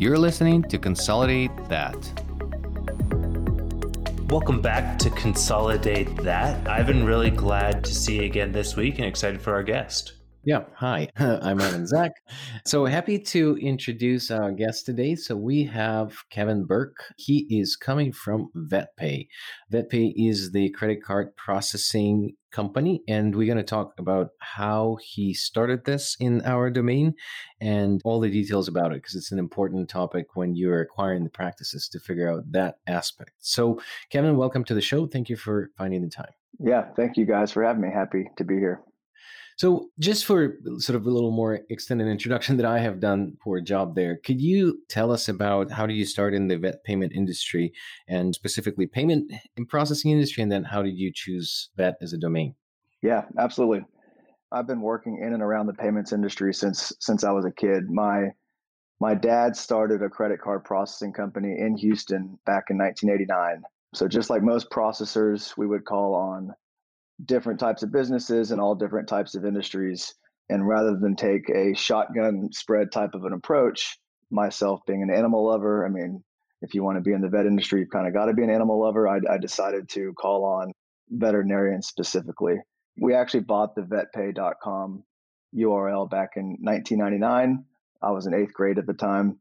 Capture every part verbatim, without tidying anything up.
You're listening to Consolidate That. Welcome back to Consolidate That. I've been really glad to see you again this week and excited for our guest. Yeah. Hi, I'm Evan Zach. So happy to introduce our guest today. So we have Kevin Burke. He is coming from VetPay. VetPay is the credit card processing company, and we're going to talk about how he started this in our domain and all the details about it, because it's an important topic when you're acquiring the practices to figure out that aspect. So Kevin, welcome to the show. Thank you for finding the time. Yeah. Thank you guys for having me. Happy to be here. So just for sort of a little more extended introduction that I have done for a job there, could you tell us about how did you start in the vet payment industry and specifically payment and processing industry, and then how did you choose vet as a domain? Yeah, absolutely. I've been working in and around the payments industry since since I was a kid. My my dad started a credit card processing company in Houston back in nineteen eighty-nine. So just like most processors, we would call on different types of businesses and all different types of industries. And rather than take a shotgun spread type of an approach, myself being an animal lover, I mean, if you want to be in the vet industry, you've kind of got to be an animal lover. I, I decided to call on veterinarians specifically. We actually bought the vetpay dot com U R L back in nineteen ninety-nine. I was in eighth grade at the time.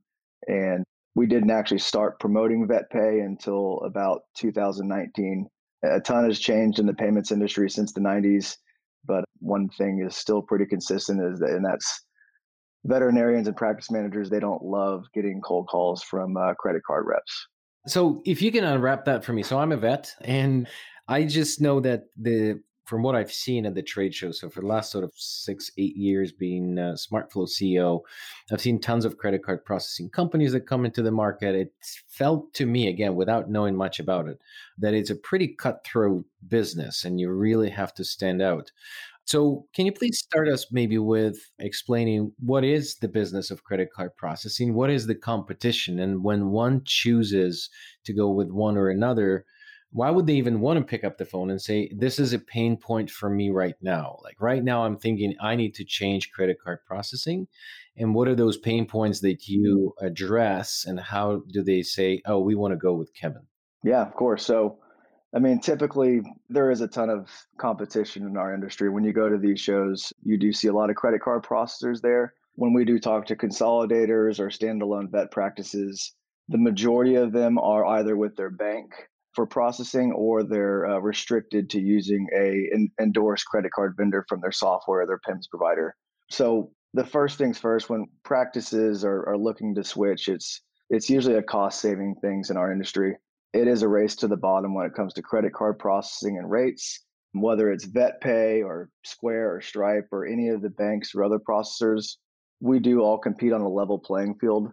And we didn't actually start promoting VetPay until about two thousand nineteen. A ton has changed in the payments industry since the nineties, but one thing is still pretty consistent, is that, and that's veterinarians and practice managers, they don't love getting cold calls from uh, credit card reps. So if you can unwrap that for me. So I'm a vet, and I just know that the from what I've seen at the trade show, so for the last sort of six, eight years being a SmartFlow C E O, I've seen tons of credit card processing companies that come into the market. It felt to me, again, without knowing much about it, that it's a pretty cutthroat business and you really have to stand out. So can you please start us maybe with explaining what is the business of credit card processing? What is the competition? And when one chooses to go with one or another, why would they even want to pick up the phone and say, this is a pain point for me right now? Like right now, I'm thinking I need to change credit card processing. And what are those pain points that you address? And how do they say, oh, we want to go with Kevin? Yeah, of course. So, I mean, typically there is a ton of competition in our industry. When you go to these shows, you do see a lot of credit card processors there. When we do talk to consolidators or standalone vet practices, the majority of them are either with their bank for processing, or they're uh, restricted to using a in, endorsed credit card vendor from their software or their P I M S provider. So the first things first, when practices are, are looking to switch, it's it's usually a cost saving things in our industry. It is a race to the bottom when it comes to credit card processing and rates, whether it's VetPay or Square or Stripe or any of the banks or other processors. We do all compete on a level playing field.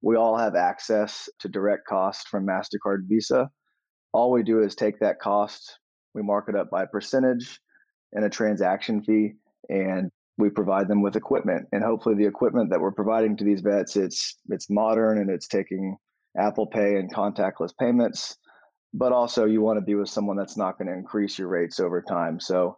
We all have access to direct costs from MasterCard, Visa. All we do is take that cost, we mark it up by a percentage and a transaction fee, and we provide them with equipment. And hopefully the equipment that we're providing to these vets, it's it's modern and it's taking Apple Pay and contactless payments. But also you want to be with someone that's not going to increase your rates over time. So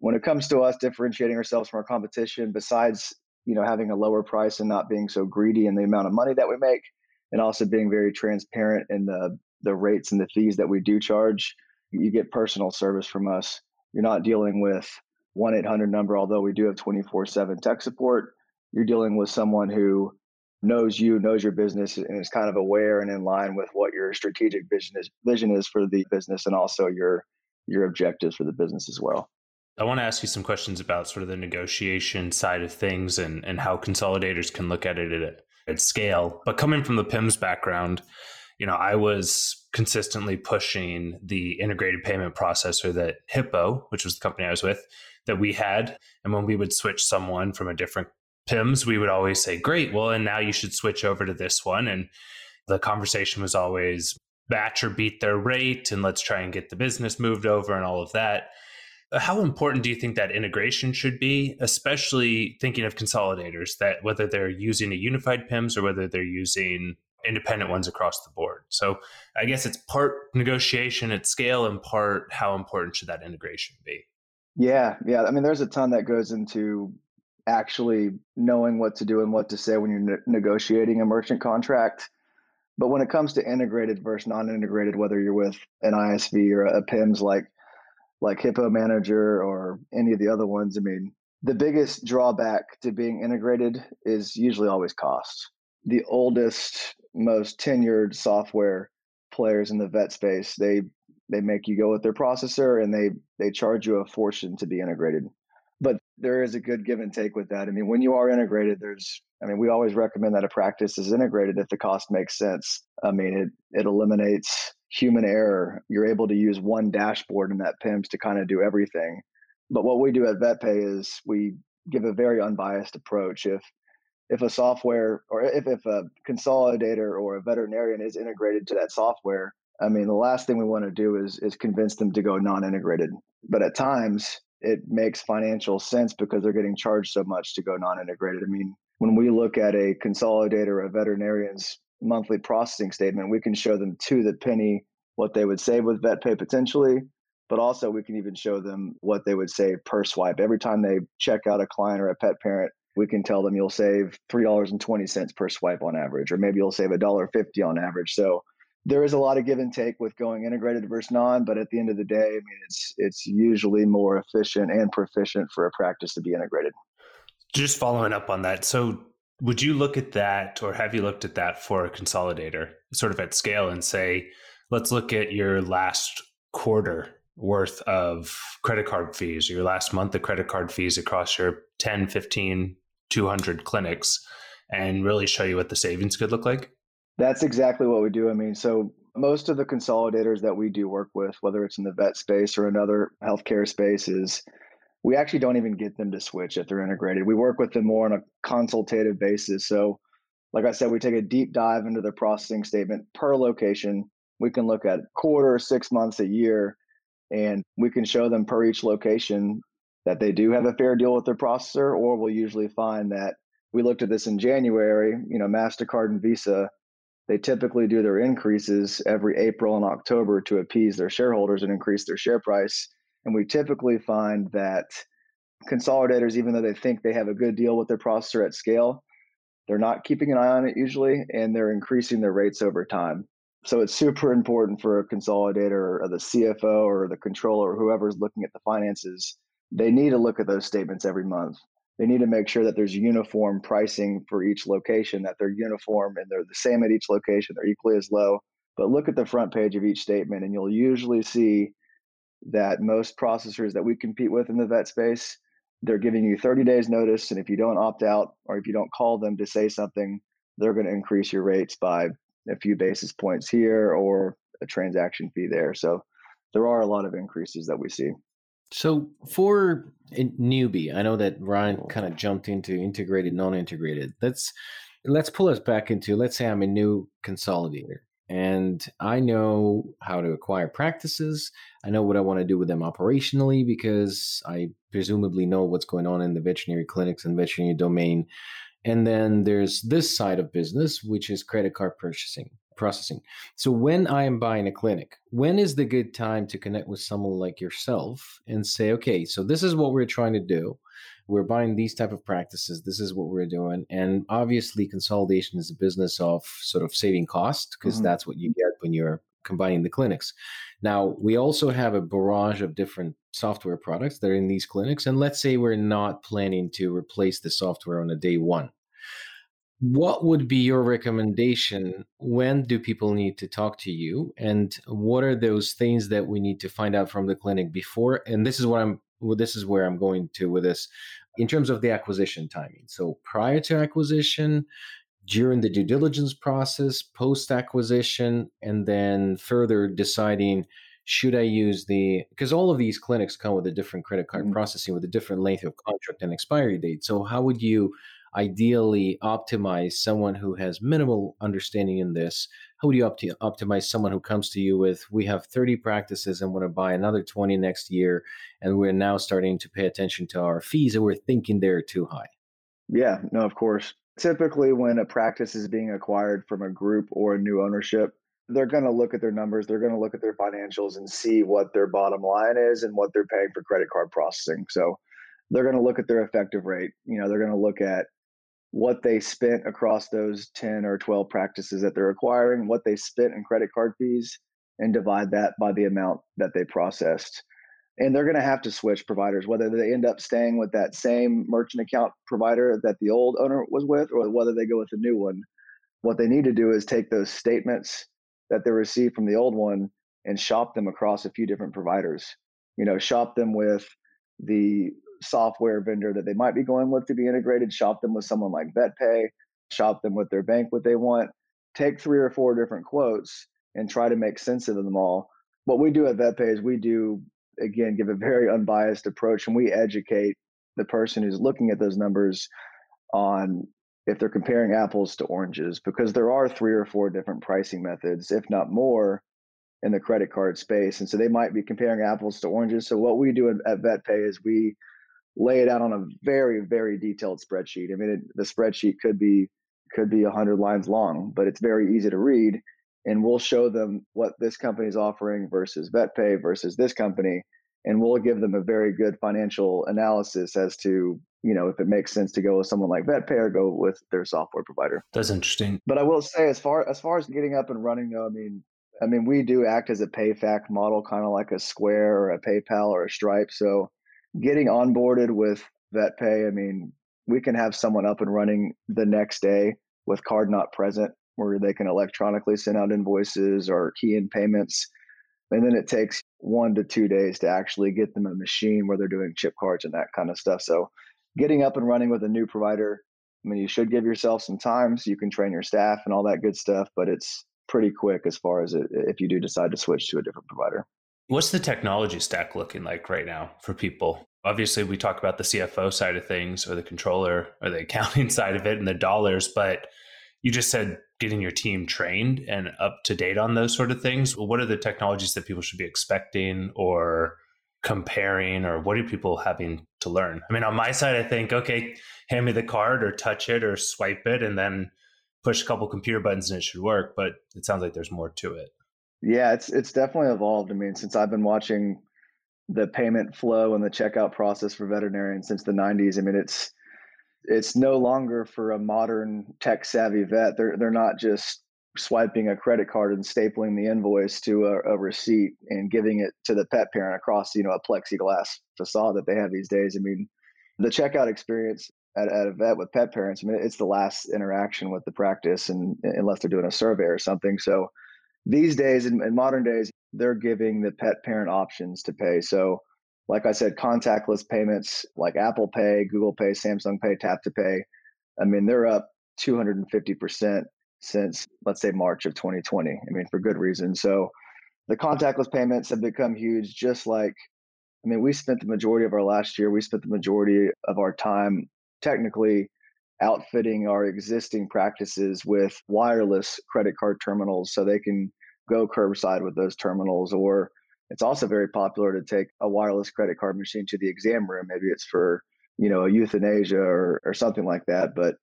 when it comes to us differentiating ourselves from our competition, besides, you know, having a lower price and not being so greedy in the amount of money that we make, and also being very transparent in the the rates and the fees that we do charge, you get personal service from us. You're not dealing with one eight hundred number, although we do have twenty-four seven tech support. You're dealing with someone who knows you, knows your business, and is kind of aware and in line with what your strategic vision is, vision is for the business, and also your your objectives for the business as well. I want to ask you some questions about sort of the negotiation side of things and, and how consolidators can look at it at, at scale. But coming from the P I M S background, you know, I was consistently pushing the integrated payment processor that Hippo, which was the company I was with, that we had. And when we would switch someone from a different P I M S, we would always say, great, well, and now you should switch over to this one. And the conversation was always match or beat their rate, and let's try and get the business moved over and all of that. How important do you think that integration should be, especially thinking of consolidators, that whether they're using a unified P I M S or whether they're using independent ones across the board? So I guess it's part negotiation at scale and part how important should that integration be? Yeah. Yeah. I mean, there's a ton that goes into actually knowing what to do and what to say when you're ne- negotiating a merchant contract. But when it comes to integrated versus non-integrated, whether you're with an I S V or a P I M S like like Hippo Manager or any of the other ones, I mean, the biggest drawback to being integrated is usually always cost. The oldest, most tenured software players in the vet space, they they make you go with their processor and they they charge you a fortune to be integrated. But there is a good give and take with that. I mean, when you are integrated, there's, I mean, we always recommend that a practice is integrated if the cost makes sense. I mean, it it eliminates human error. You're able to use one dashboard in that P I M S to kind of do everything. But what we do at VetPay is we give a very unbiased approach. If if a software or if, if a consolidator or a veterinarian is integrated to that software, I mean, the last thing we want to do is is convince them to go non-integrated. But at times, it makes financial sense because they're getting charged so much to go non-integrated. I mean, when we look at a consolidator or a veterinarian's monthly processing statement, we can show them to the penny what they would save with VetPay potentially. But also we can even show them what they would save per swipe. Every time they check out a client or a pet parent, we can tell them you'll save three dollars and twenty cents per swipe on average, or maybe you'll save one dollar and fifty cents on average. So there is a lot of give and take with going integrated versus non, but at the end of the day, I mean, it's it's usually more efficient and proficient for a practice to be integrated. Just following up on that. So would you look at that, or have you looked at that for a consolidator sort of at scale and say, let's look at your last quarter worth of credit card fees, your last month of credit card fees across your ten, fifteen, two hundred clinics, and really show you what the savings could look like? That's exactly what we do. I mean, so most of the consolidators that we do work with, whether it's in the vet space or another healthcare space, is we actually don't even get them to switch if they're integrated. We work with them more on a consultative basis. So like I said, we take a deep dive into the processing statement per location. We can look at quarter, six months, a year. And we can show them per each location that they do have a fair deal with their processor, or we'll usually find that we looked at this in January, you know, MasterCard and Visa, they typically do their increases every April and October to appease their shareholders and increase their share price. And we typically find that consolidators, even though they think they have a good deal with their processor at scale, they're not keeping an eye on it usually, and they're increasing their rates over time. So it's super important for a consolidator or the C F O or the controller or whoever's looking at the finances. They need to look at those statements every month. They need to make sure that there's uniform pricing for each location, that they're uniform and they're the same at each location. They're equally as low. But look at the front page of each statement, and you'll usually see that most processors that we compete with in the vet space, they're giving you thirty days notice. And if you don't opt out or if you don't call them to say something, they're going to increase your rates by a few basis points here or a transaction fee there. So there are a lot of increases that we see. So for a newbie, I know that Ryan kind of jumped into integrated, non-integrated. Let's let's pull us back into, let's say I'm a new consolidator and I know how to acquire practices. I know what I want to do with them operationally because I presumably know what's going on in the veterinary clinics and veterinary domain. And then there's this side of business, which is credit card purchasing, processing. So when I am buying a clinic, when is the good time to connect with someone like yourself and say, okay, so this is what we're trying to do. We're buying these type of practices. This is what we're doing. And obviously consolidation is a business of sort of saving cost because mm-hmm. that's what you get when you're combining the clinics. Now, we also have a barrage of different software products that are in these clinics. And let's say we're not planning to replace the software on a day one. What would be your recommendation? When do people need to talk to you? And what are those things that we need to find out from the clinic before? And this is what I'm, well, this is where I'm going to with this in terms of the acquisition timing. So prior to acquisition, during the due diligence process, post-acquisition, and then further deciding, should I use the, because all of these clinics come with a different credit card mm-hmm. processing with a different length of contract and expiry date. So how would you ideally optimize someone who has minimal understanding in this? How would you opt- optimize someone who comes to you with, we have thirty practices and want to buy another twenty next year, and we're now starting to pay attention to our fees and we're thinking they're too high? Yeah, no, of course. Typically, when a practice is being acquired from a group or a new ownership, they're going to look at their numbers, they're going to look at their financials and see what their bottom line is and what they're paying for credit card processing. So they're going to look at their effective rate. You know, they're going to look at what they spent across those ten or twelve practices that they're acquiring, what they spent in credit card fees, and divide that by the amount that they processed. And they're going to have to switch providers, whether they end up staying with that same merchant account provider that the old owner was with, or whether they go with a new one. What they need to do is take those statements that they received from the old one and shop them across a few different providers. You know, shop them with the software vendor that they might be going with to be integrated, shop them with someone like VetPay, shop them with their bank what they want, take three or four different quotes and try to make sense of them all. What we do at VetPay is we do, again, give a very unbiased approach, and we educate the person who's looking at those numbers on if they're comparing apples to oranges, because there are three or four different pricing methods, if not more, in the credit card space. And so they might be comparing apples to oranges. So what we do at VetPay is we lay it out on a very, very detailed spreadsheet. I mean, it, the spreadsheet could be could be one hundred lines long, but it's very easy to read. And we'll show them what this company is offering versus VetPay versus this company. And we'll give them a very good financial analysis as to, you know, if it makes sense to go with someone like VetPay or go with their software provider. That's interesting. But I will say, as far as far as getting up and running, though, I mean, I mean, we do act as a PayFac model, kind of like a Square or a PayPal or a Stripe. So getting onboarded with VetPay, I mean, we can have someone up and running the next day with card not present, where they can electronically send out invoices or key in payments. And then it takes one to two days to actually get them a machine where they're doing chip cards and that kind of stuff. So getting up and running with a new provider, I mean, you should give yourself some time so you can train your staff and all that good stuff, but it's pretty quick as far as it, if you do decide to switch to a different provider. What's the technology stack looking like right now for people? Obviously, we talk about the C F O side of things, or the controller, or the accounting side of it, and the dollars, but you just said getting your team trained and up to date on those sort of things. What are the technologies that people should be expecting or comparing, or what are people having to learn? I mean, on my side, I think, okay, hand me the card or touch it or swipe it and then push a couple computer buttons and it should work. But it sounds like there's more to it. Yeah, it's it's definitely evolved. I mean, since I've been watching the payment flow and the checkout process for veterinarians since the nineties, I mean, it's it's no longer for a modern tech-savvy vet. They're they're not just swiping a credit card and stapling the invoice to a, a receipt and giving it to the pet parent across, you know, a plexiglass facade that they have these days. I mean, the checkout experience at, at a vet with pet parents, I mean, it's the last interaction with the practice, and unless they're doing a survey or something. So these days, in, in modern days, they're giving the pet parent options to pay. So like I said, contactless payments like Apple Pay, Google Pay, Samsung Pay, Tap to Pay, I mean, they're up two hundred fifty percent since, let's say, March of twenty twenty. I mean, for good reason. So the contactless payments have become huge, just like, I mean, we spent the majority of our last year, we spent the majority of our time technically outfitting our existing practices with wireless credit card terminals so they can go curbside with those terminals. Or it's also very popular to take a wireless credit card machine to the exam room. Maybe it's for, you know, a euthanasia or, or something like that. But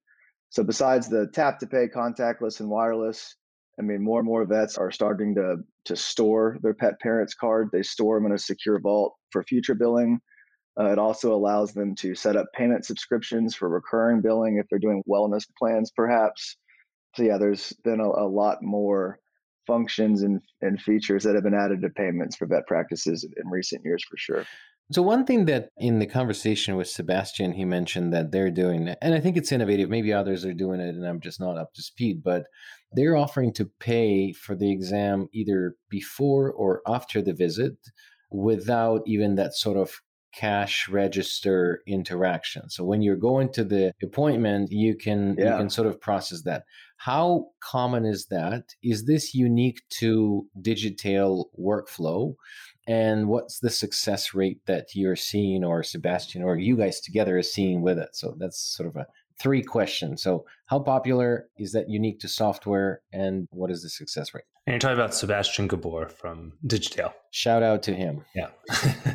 so besides the tap to pay, contactless and wireless, I mean, more and more vets are starting to to store their pet parents' card. They store them in a secure vault for future billing. Uh, it also allows them to set up payment subscriptions for recurring billing if they're doing wellness plans, perhaps. So yeah, there's been a, a lot more functions and, and features that have been added to payments for vet practices in recent years, for sure. So one thing that in the conversation with Sebastian, he mentioned that they're doing, and I think it's innovative, maybe others are doing it and I'm just not up to speed, but they're offering to pay for the exam either before or after the visit without even that sort of cash register interaction. So when you're going to the appointment, you can yeah. you can sort of process that. How common is that? Is this unique to Digitail workflow? And what's the success rate that you're seeing, or Sebastian or you guys together are seeing with it? So that's sort of a three question. So how popular is that, unique to software, and what is the success rate? And you're talking about Sebastian Gabor from Digitail. Shout out to him. Yeah.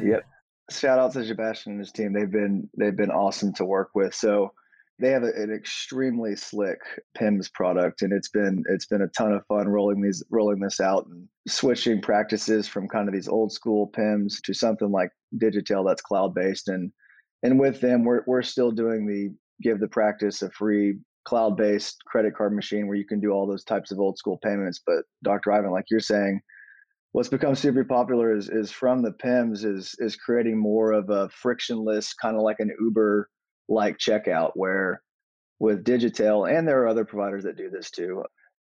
Yep. Shout out to Sebastian and his team. They've been they've been awesome to work with. So they have a, an extremely slick P I M S product, and it's been it's been a ton of fun rolling these rolling this out and switching practices from kind of these old school P I M S to something like Digitail that's cloud based and And with them, we're we're still doing the give the practice a free cloud-based credit card machine where you can do all those types of old school payments. But Doctor Ivan, like you're saying, what's become super popular is is from the P I Ms is is creating more of a frictionless, kind of like an Uber-like checkout, where with Digitail, and there are other providers that do this too,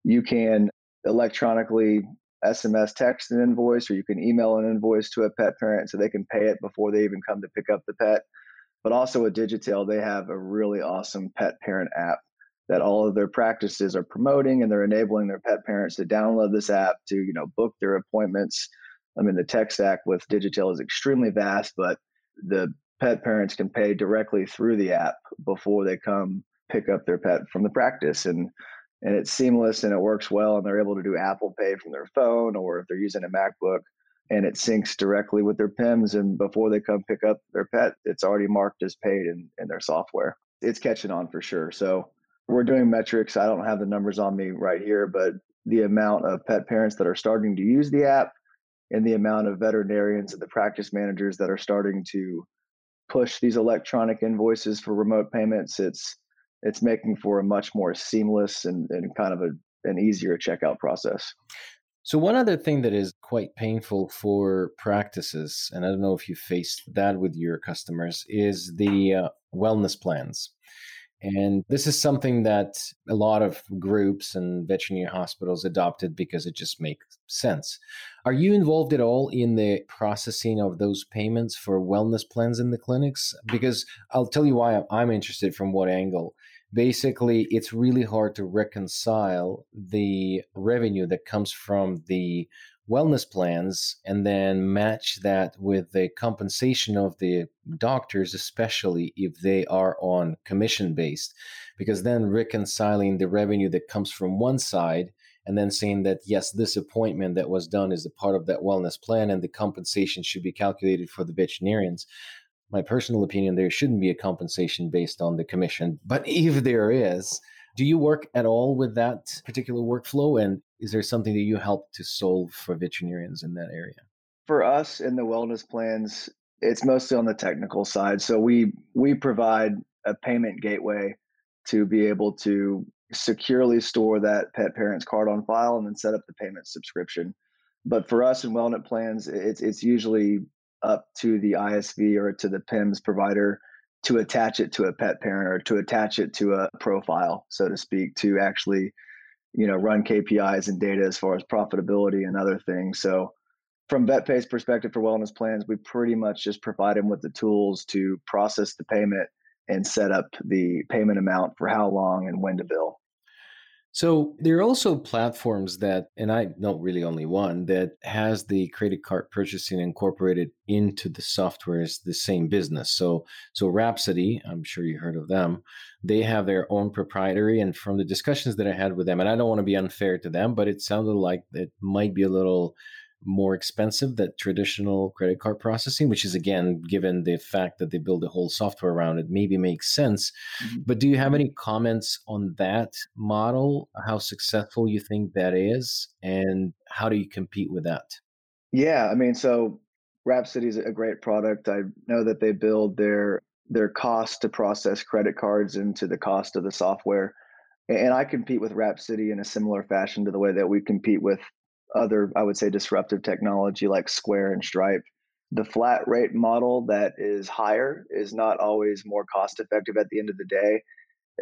you can electronically S M S text an invoice, or you can email an invoice to a pet parent so they can pay it before they even come to pick up the pet. But also with Digitail, they have a really awesome pet parent app that all of their practices are promoting, and they're enabling their pet parents to download this app to, you know, book their appointments. I mean, the tech stack with Digitail is extremely vast, but the pet parents can pay directly through the app before they come pick up their pet from the practice. And and it's seamless and it works well, and they're able to do Apple Pay from their phone, or if they're using a MacBook, and it syncs directly with their P I Ms. And before they come pick up their pet, it's already marked as paid in, in their software. It's catching on for sure. So we're doing metrics. I don't have the numbers on me right here, but the amount of pet parents that are starting to use the app, and the amount of veterinarians and the practice managers that are starting to push these electronic invoices for remote payments, it's it's making for a much more seamless and, and kind of a, an easier checkout process. So one other thing that is quite painful for practices, and I don't know if you faced that with your customers, is the uh, wellness plans. And this is something that a lot of groups and veterinary hospitals adopted because it just makes sense. Are you involved at all in the processing of those payments for wellness plans in the clinics? Because I'll tell you why I'm interested from what angle. Basically, it's really hard to reconcile the revenue that comes from the wellness plans and then match that with the compensation of the doctors, especially if they are on commission-based, because then reconciling the revenue that comes from one side and then saying that, yes, this appointment that was done is a part of that wellness plan and the compensation should be calculated for the veterinarians. My personal opinion, there shouldn't be a compensation based on the commission. But if there is, do you work at all with that particular workflow? And is there something that you help to solve for veterinarians in that area? For us in the wellness plans, it's mostly on the technical side. So we we provide a payment gateway to be able to securely store that pet parent's card on file and then set up the payment subscription. But for us in wellness plans, it's it's usually up to the I S V or to the P I Ms provider to attach it to a pet parent or to attach it to a profile, so to speak, to actually, you know, run K P Is and data as far as profitability and other things. So from VetPay's perspective for wellness plans, we pretty much just provide them with the tools to process the payment and set up the payment amount for how long and when to bill. So there are also platforms that, and I know really only one, that has the credit card purchasing incorporated into the software as the same business. So so Rhapsody, I'm sure you heard of them, they have their own proprietary. And from the discussions that I had with them, and I don't want to be unfair to them, but it sounded like it might be a little more expensive than traditional credit card processing, which is, again, given the fact that they build a whole software around it, maybe makes sense. Mm-hmm. But do you have any comments on that model, how successful you think that is, and how do you compete with that? Yeah, I mean, so Rhapsody is a great product. I know that they build their their cost to process credit cards into the cost of the software. And I compete with Rhapsody in a similar fashion to the way that we compete with other, I would say, disruptive technology like Square and Stripe. The flat rate model that is higher is not always more cost effective at the end of the day,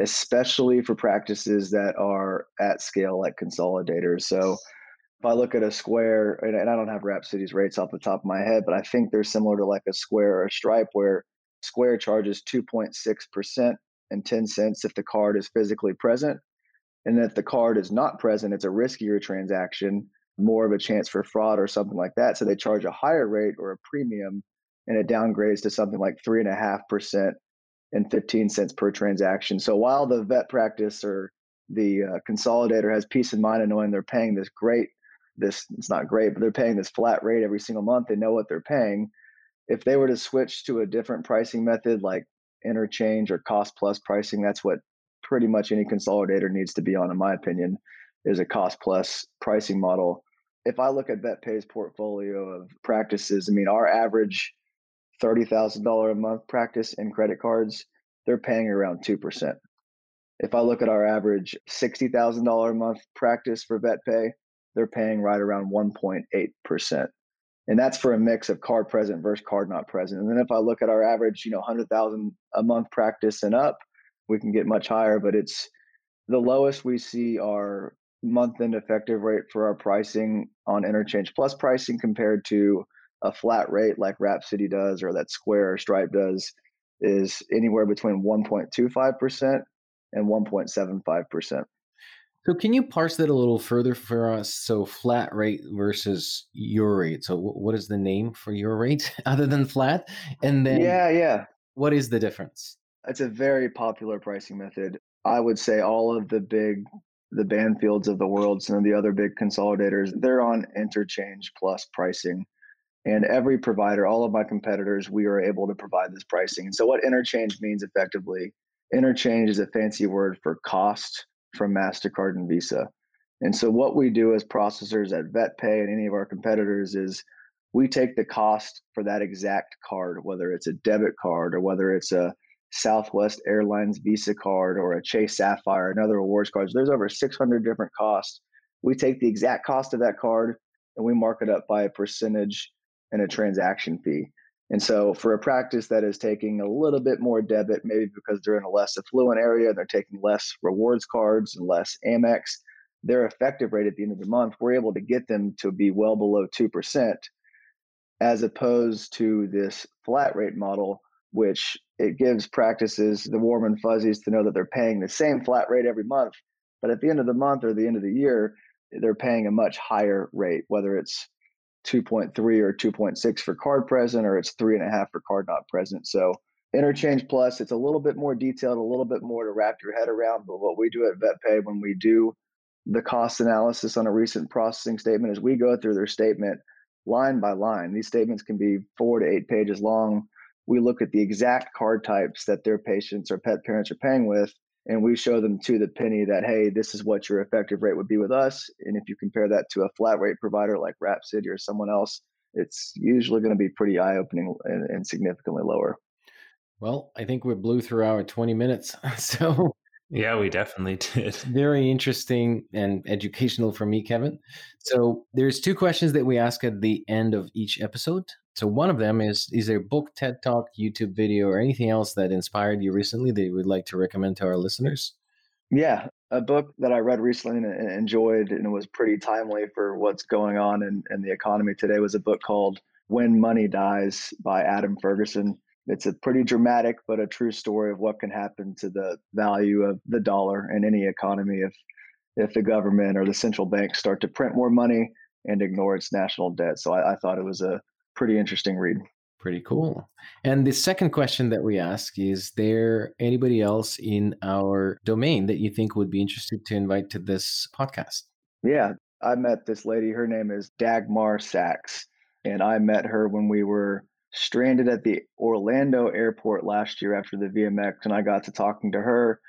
especially for practices that are at scale like consolidators. So if I look at a Square, and, and I don't have Rhapsody's rates off the top of my head, but I think they're similar to like a Square or a Stripe, where Square charges two point six percent and ten cents if the card is physically present. And if the card is not present, it's a riskier transaction, more of a chance for fraud or something like that. So they charge a higher rate or a premium, and it downgrades to something like three and a half percent and fifteen cents per transaction. So while the vet practice or the uh, consolidator has peace of mind in knowing they're paying this great, this it's not great, but they're paying this flat rate every single month. They know what they're paying. If they were to switch to a different pricing method like interchange or cost plus pricing, that's what pretty much any consolidator needs to be on, in my opinion, is a cost plus pricing model. If I look at VetPay's portfolio of practices, I mean, our average thirty thousand dollars a month practice in credit cards, they're paying around two percent. If I look at our average sixty thousand dollars a month practice for VetPay, they're paying right around one point eight percent. And that's for a mix of card present versus card not present. And then if I look at our average, you know, one hundred thousand dollars a month practice and up, we can get much higher, but it's the lowest we see our month-end effective rate for our pricing on Interchange Plus pricing compared to a flat rate like Rhapsody does or that Square or Stripe does is anywhere between one point two five percent and one point seven five percent. So can you parse that a little further for us? So flat rate versus your rate. So what is the name for your rate other than flat? And then yeah, yeah. What is the difference? It's a very popular pricing method. I would say all of the big, the Banfields of the world, some of the other big consolidators, they're on Interchange Plus pricing. And every provider, all of my competitors, we are able to provide this pricing. And so what interchange means effectively, interchange is a fancy word for cost from MasterCard and Visa. And so what we do as processors at VetPay and any of our competitors is we take the cost for that exact card, whether it's a debit card or whether it's a Southwest Airlines Visa card or a Chase Sapphire, another rewards cards. There's over six hundred different costs. We take the exact cost of that card and we mark it up by a percentage and a transaction fee. And so for a practice that is taking a little bit more debit, maybe because they're in a less affluent area, they're taking less rewards cards and less Amex, their effective rate at the end of the month, we're able to get them to be well below two percent as opposed to this flat rate model, which it gives practices the warm and fuzzies to know that they're paying the same flat rate every month. But at the end of the month or the end of the year, they're paying a much higher rate, whether it's two point three or two point six for card present, or it's three point five for card not present. So Interchange Plus, it's a little bit more detailed, a little bit more to wrap your head around. But what we do at VetPay when we do the cost analysis on a recent processing statement is we go through their statement line by line. These statements can be four to eight pages long. We look at the exact card types that their patients or pet parents are paying with, and we show them to the penny that, hey, this is what your effective rate would be with us. And if you compare that to a flat rate provider like Rhapsody or someone else, it's usually going to be pretty eye-opening and, and significantly lower. Well, I think we blew through our twenty minutes. So yeah, we definitely did. Very interesting and educational for me, Kevin. So there's two questions that we ask at the end of each episode. So one of them is, is there a book, TED Talk, YouTube video, or anything else that inspired you recently that you would like to recommend to our listeners? Yeah, a book that I read recently and enjoyed and was pretty timely for what's going on in, in the economy today was a book called When Money Dies by Adam Ferguson. It's a pretty dramatic but a true story of what can happen to the value of the dollar in any economy if if the government or the central banks start to print more money and ignore its national debt. So I, I thought it was a pretty interesting read. Pretty cool. And the second question that we ask, is there anybody else in our domain that you think would be interested to invite to this podcast? Yeah, I met this lady. Her name is Dagmar Sachs. And I met her when we were stranded at the Orlando airport last year after the V M X. And I got to talking to her.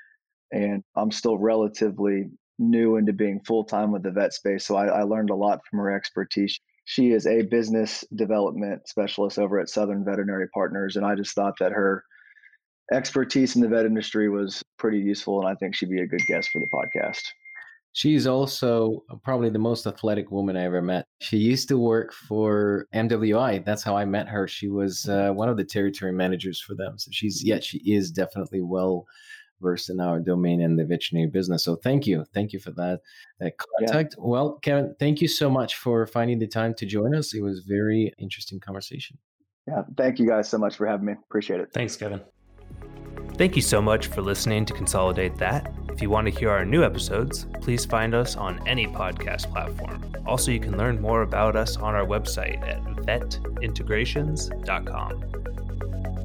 And I'm still relatively new into being full-time with the vet space. So I, I learned a lot from her expertise. She is a business development specialist over at Southern Veterinary Partners, and I just thought that her expertise in the vet industry was pretty useful, and I think she'd be a good guest for the podcast. She's also probably the most athletic woman I ever met. She used to work for M W I. That's how I met her. She was uh, one of the territory managers for them. So she's, yeah, she is definitely well versed in our domain and the veterinary business. So thank you. Thank you for that, that contact. Yeah. Well, Kevin, thank you so much for finding the time to join us. It was a very interesting conversation. Yeah. Thank you guys so much for having me. Appreciate it. Thanks, Kevin. Thank you so much for listening to Consolidate That. If you want to hear our new episodes, please find us on any podcast platform. Also, you can learn more about us on our website at vet integrations dot com.